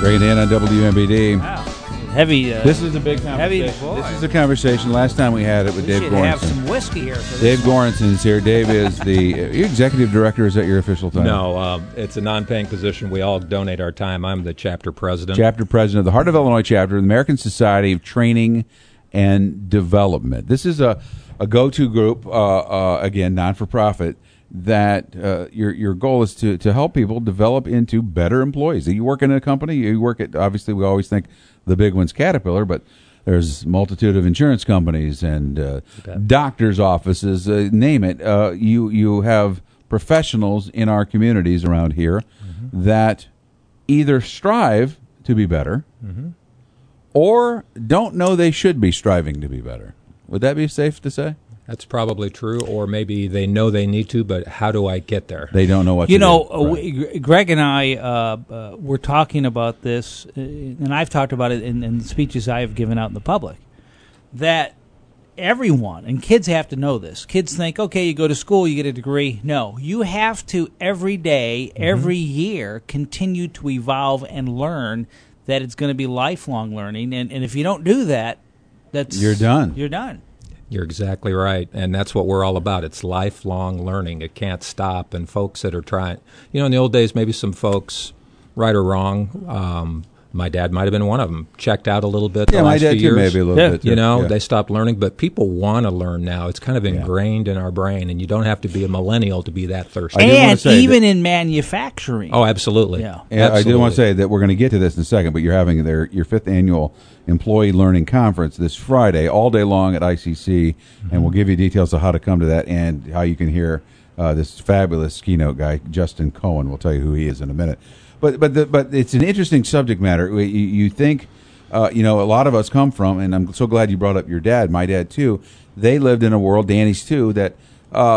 Breaking in on WMBD. Wow. Heavy. This is a big conversation. Heavy. This is a conversation. Last time we had it with Dave Gorenson. We should have some whiskey here. Dave Gorenson is here. Dave is the executive director. Is that your official title? No, it's a non-paying position. We all donate our time. I'm the chapter president. Chapter president of the Heart of Illinois Chapter of the American Society of Training and Development. This is a go-to group, again, non-for-profit, that your goal is to help people develop into better employees. You work in a company, you work at, obviously we always think the big one's Caterpillar, but there's a multitude of insurance companies and doctors' offices, name it. You have professionals in our communities around here mm-hmm. that either strive to be better mm-hmm. or don't know they should be striving to be better. Would that be safe to say? That's probably true, or maybe they know they need to, but how do I get there? They don't know what to do. Greg and I were talking about this, and I've talked about it in speeches I've given out in the public, that everyone, and kids have to know this, kids think, okay, you go to school, you get a degree. No, you have to every day, mm-hmm. every year, continue to evolve and learn that it's going to be lifelong learning, and if you don't do that, you're done. You're done. You're exactly right, and that's what we're all about. It's lifelong learning. It can't stop, and folks that are trying... You know, in the old days, maybe some folks, right or wrong, my dad might have been one of them, checked out a little bit the last few years. Yeah, my dad too, maybe a little bit. You know, they stopped learning, but people want to learn now. It's kind of ingrained in our brain, and you don't have to be a millennial to be that thirsty. And even in manufacturing. Oh, absolutely. Yeah. Absolutely. I do want to say that we're going to get to this in a second, but you're having your fifth annual Employee Learning Conference this Friday, all day long at ICC, mm-hmm. and we'll give you details of how to come to that and how you can hear this fabulous keynote guy, Justin Cohen. We'll tell you who he is in a minute. But it's an interesting subject matter. You think, a lot of us come from, and I'm so glad you brought up your dad, my dad too. They lived in a world, Danny's too, that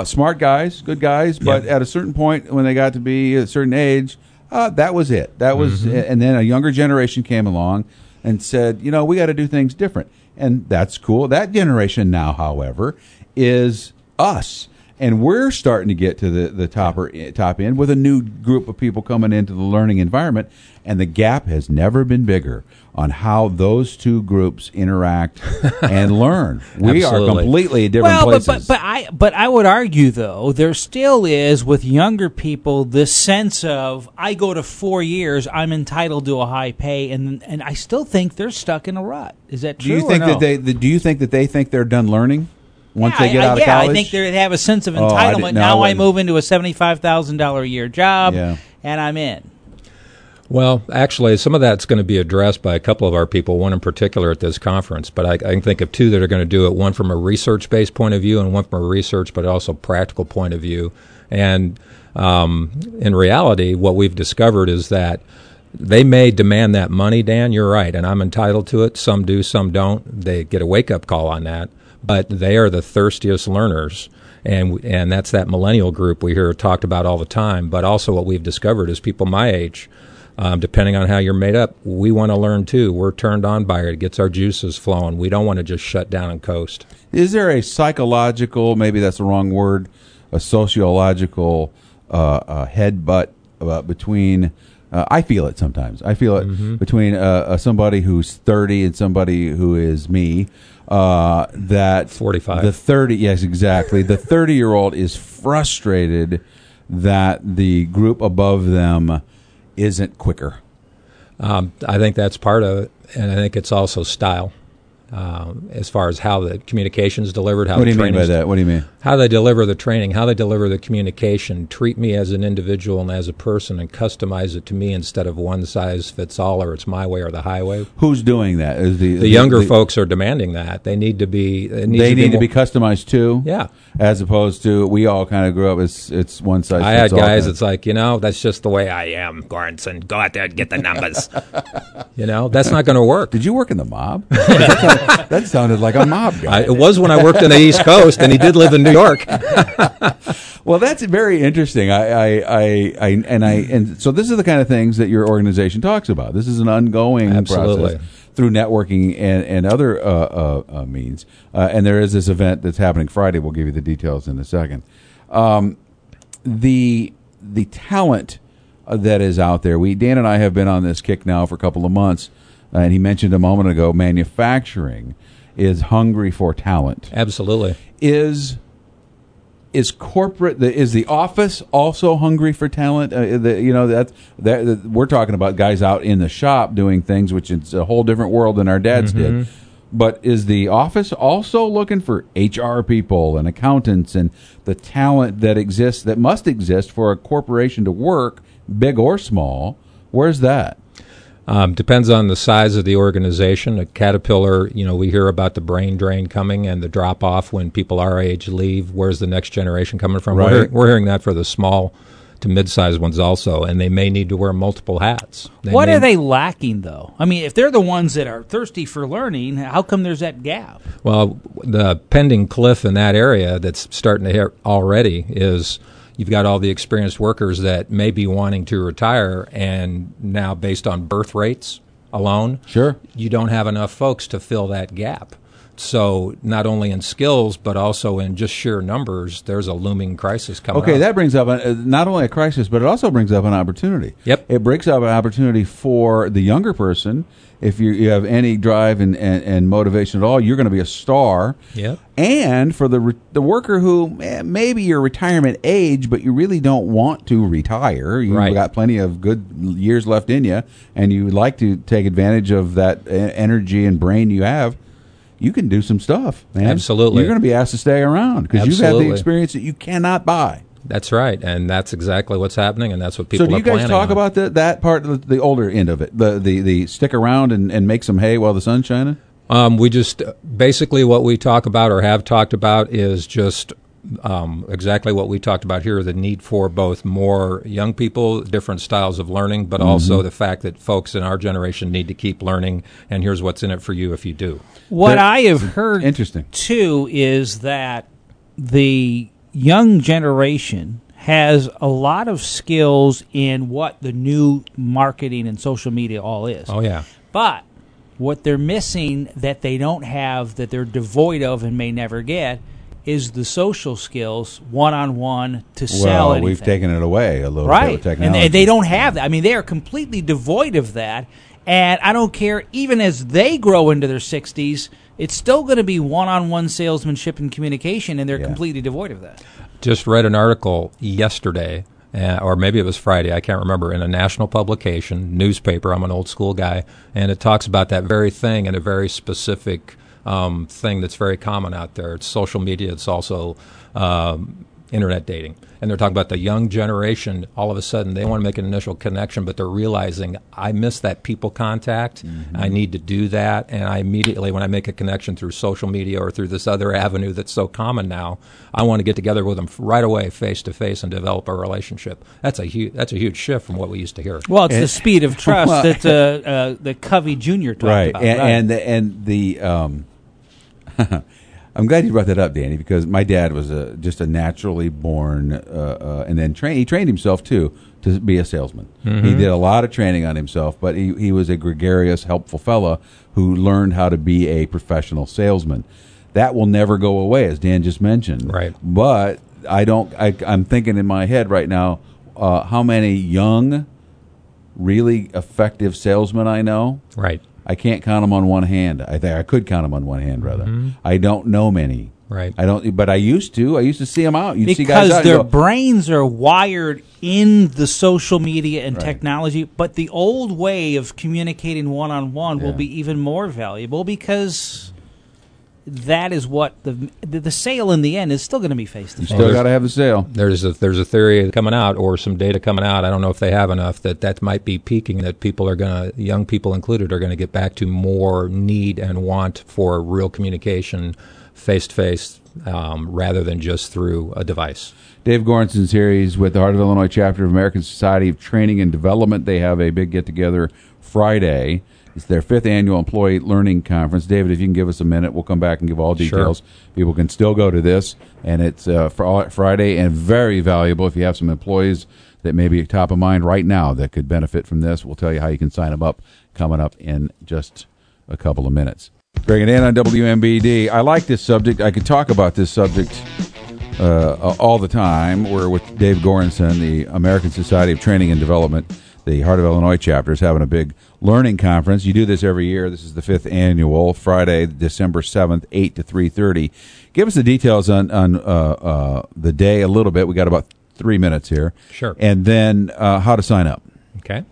smart guys, good guys, but at a certain point when they got to be a certain age, that was it. That was, mm-hmm. and then a younger generation came along and said, we got to do things different. And that's cool. That generation now, however, is us. And we're starting to get to the top end with a new group of people coming into the learning environment. And the gap has never been bigger on how those two groups interact and learn. We are completely at different places. But I would argue, though, there still is, with younger people, this sense of, I go to 4 years, I'm entitled to a high pay, and I still think they're stuck in a rut. Is that true or no? Do you think that they think they're done learning? Once they get out of college? Yeah, I think they have a sense of entitlement. Now I move into a $75,000 a year job, and I'm in. Well, actually, some of that's going to be addressed by a couple of our people, one in particular at this conference. But I can think of two that are going to do it, one from a research-based point of view and one from a research but also practical point of view. And in reality, what we've discovered is that they may demand that money, Dan, you're right, and I'm entitled to it. Some do, some don't. They get a wake-up call on that. But they are the thirstiest learners, and that's that millennial group we hear talked about all the time. But also what we've discovered is people my age, depending on how you're made up, we want to learn too. We're turned on by it. It gets our juices flowing. We don't want to just shut down and coast. Is there a psychological, maybe that's the wrong word, a sociological headbutt between... I feel it sometimes. I feel it mm-hmm. between somebody who's 30 and somebody who is me. That 45. The 30, yes, exactly. The 30-year-old is frustrated that the group above them isn't quicker. I think that's part of it, and I think it's also style. As far as how the communication is delivered, how the training. What do you mean by that? What do you mean? How they deliver the training, how they deliver the communication. Treat me as an individual and as a person, and customize it to me instead of one size fits all, or it's my way or the highway. Who's doing that? Is the younger folks are demanding that. They need to be. They need to be customized too. Yeah. As opposed to we all kind of grew up as it's one size. I had guys. It's like that's just the way I am, Gorenson. Go out there and get the numbers. That's not going to work. Did you work in the mob? That sounded like a mob guy. It was when I worked in the East Coast, and he did live in New York. Well, that's very interesting. So this is the kind of things that your organization talks about. This is an ongoing process through networking and other means. And there is this event that's happening Friday. We'll give you the details in a second. The talent that is out there. Dan and I have been on this kick now for a couple of months, and he mentioned a moment ago, manufacturing is hungry for talent. Absolutely. Is corporate, is the office also hungry for talent? We're talking about guys out in the shop doing things, which is a whole different world than our dads did. But is the office also looking for HR people and accountants and the talent that exists, that must exist for a corporation to work, big or small? Where's that? Depends on the size of the organization. At Caterpillar, we hear about the brain drain coming and the drop-off when people our age leave. Where's the next generation coming from? Right. We're hearing that for the small to mid-sized ones also, and they may need to wear multiple hats. What are they lacking, though? I mean, if they're the ones that are thirsty for learning, how come there's that gap? Well, the pending cliff in that area that's starting to hit already is you've got all the experienced workers that may be wanting to retire, and now based on birth rates alone, sure, you don't have enough folks to fill that gap. So not only in skills, but also in just sheer numbers, there's a looming crisis coming up. Okay, that brings up not only a crisis, but it also brings up an opportunity. Yep. It brings up an opportunity for the younger person. If you have any drive and motivation at all, you're going to be a star. Yep. And for the worker who maybe you're retirement age, but you really don't want to retire. You've got plenty of good years left in you, and you would like to take advantage of that energy and brain you have. You can do some stuff, man. Absolutely. You're going to be asked to stay around because you've had the experience that you cannot buy. That's right, and that's exactly what's happening, and that's what people are planning. So do you guys talk about that part, the older end of it, the stick around and make some hay while the sun's shining? We just basically what we talk about or have talked about is just exactly what we talked about here, the need for both more young people, different styles of learning, but also the fact that folks in our generation need to keep learning, and here's what's in it for you if you do. What I have heard, interesting, too, is that the young generation has a lot of skills in what the new marketing and social media all is. Oh, yeah. But what they're missing that they don't have, that they're devoid of and may never get, is the social skills, one-on-one, to sell anything. Well, we've taken it away a little bit with technology. And they don't have that. I mean, they are completely devoid of that. And I don't care, even as they grow into their 60s, it's still going to be one-on-one salesmanship and communication, and they're completely devoid of that. Just read an article yesterday, or maybe it was Friday, I can't remember, in a national publication, newspaper. I'm an old-school guy, and it talks about that very thing in a very specific thing that's very common out there. It's social media. It's also internet dating. And they're talking about the young generation. All of a sudden, they want to make an initial connection, but they're realizing, I miss that people contact. I need to do that. And I immediately, when I make a connection through social media or through this other avenue that's so common now, I want to get together with them right away, face to face, and develop a relationship. That's a huge shift from what we used to hear. Well, it's the speed of trust that the Covey Jr. talked about. I'm glad you brought that up, Danny, because my dad was just a naturally born, and then he trained himself, too, to be a salesman. He did a lot of training on himself, but he was a gregarious, helpful fella who learned how to be a professional salesman. That will never go away, as Dan just mentioned. Right. But I'm thinking in my head right now, how many young, really effective salesmen I know. Right. I can't count them on one hand. I think I could count them on one hand, rather. I don't know many. Right. I don't, but I used to. I used to see them out. You'd see guys out, because their brains are wired in the social media and technology, but the old way of communicating one-on-one will be even more valuable, because that is what the sale in the end is still going to be face-to-face. You still got to have the sale. There's a theory coming out, or some data coming out, I don't know if they have enough, that might be peaking, that people are going to, young people included, are going to get back to more need and want for real communication face-to-face rather than just through a device. Dave Gorenson's here. He's with the Heart of Illinois chapter of American Society of Training and Development. They have a big get-together Friday. It's their 5th annual Employee Learning Conference. David, if you can give us a minute, we'll come back and give all details. Sure. People can still go to this, and it's Friday, and very valuable. If you have some employees that may be top of mind right now that could benefit from this, we'll tell you how you can sign them up coming up in just a couple of minutes. Bring it in on WMBD. I like this subject. I could talk about this subject all the time. We're with Dave Gorenson, the American Society of Training and Development, the Heart of Illinois Chapter, is having a big learning conference. You do this every year. This is the 5th annual, Friday, December 7th, 8 to 3:30. Give us the details on the day a little bit. We got about 3 minutes here. Sure. And then how to sign up. Okay.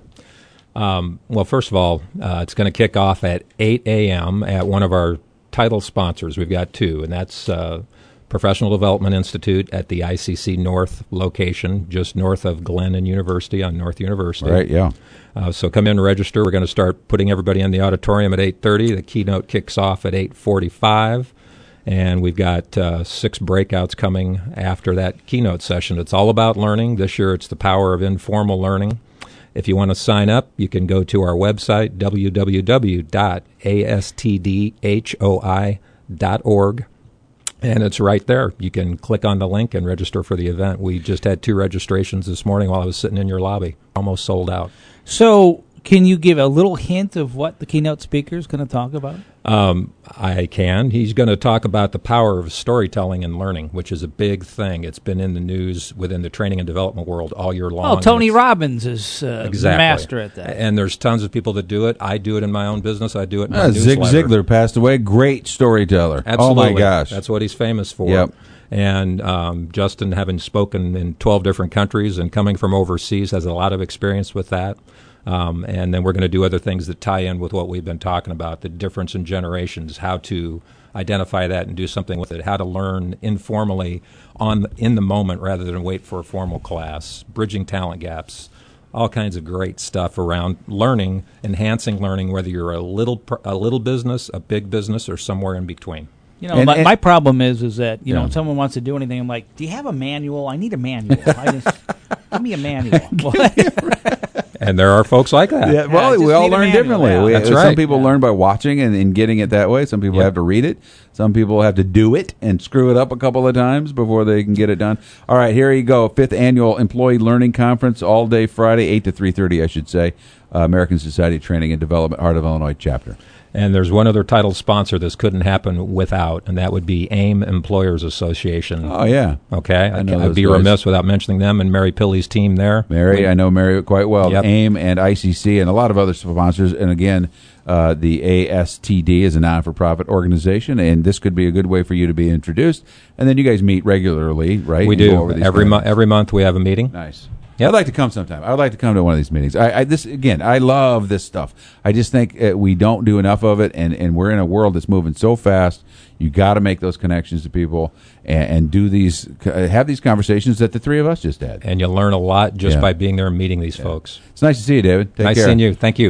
Well, first of all, it's going to kick off at 8 a.m. at one of our title sponsors. We've got two, and that's Professional Development Institute at the ICC North location, just north of Glenn and University on North University. Right, yeah. So come in and register. We're going to start putting everybody in the auditorium at 8:30. The keynote kicks off at 8:45, and we've got six breakouts coming after that keynote session. It's all about learning. This year it's the power of informal learning. If you want to sign up, you can go to our website, www.astdhoi.org. And it's right there. You can click on the link and register for the event. We just had two registrations this morning while I was sitting in your lobby. Almost sold out. So can you give a little hint of what the keynote speaker is going to talk about? I can. He's going to talk about the power of storytelling and learning, which is a big thing. It's been in the news within the training and development world all year long. Oh, Tony Robbins is exactly. Master at that. And there's tons of people that do it. I do it in my own business. I do it in my newsletter. Zig Ziglar passed away. Great storyteller. Absolutely. Oh, my gosh. That's what he's famous for. Yep. And Justin, having spoken in 12 different countries and coming from overseas, has a lot of experience with that. And then we're going to do other things that tie in with what we've been talking about, the difference in generations, how to identify that and do something with it, how to learn informally in the moment rather than wait for a formal class, bridging talent gaps, all kinds of great stuff around learning, enhancing learning, whether you're a little business, a big business, or somewhere in between. You know, my problem is that, you know, when someone wants to do anything, I'm like, do you have a manual? I need a manual. Give me a manual. And there are folks like that. Yeah, well, we all learn differently. Yeah. That's right. Some people learn by watching and getting it that way. Some people have to read it. Some people have to do it and screw it up a couple of times before they can get it done. All right, here you go. 5th Annual Employee Learning Conference, all day Friday, 8 to 3:30, I should say. American Society of Training and Development, Heart of Illinois Chapter. And there's one other title sponsor this couldn't happen without, and that would be AIM Employers Association. Oh, yeah. Okay. I'd be remiss without mentioning them and Mary Pilly's team there. I know Mary quite well. Yep. AIM and ICC and a lot of other sponsors. And, again, the ASTD is a non-for-profit organization, and this could be a good way for you to be introduced. And then you guys meet regularly, right? We do. Every month we have a meeting. Nice. Yeah, I'd like to come sometime. I would like to come to one of these meetings. I love this stuff. I just think we don't do enough of it, and we're in a world that's moving so fast. You got to make those connections to people and do these, have these conversations that the three of us just had. And you learn a lot just by being there and meeting these folks. It's nice to see you, David. Take care. Nice seeing you. Thank you.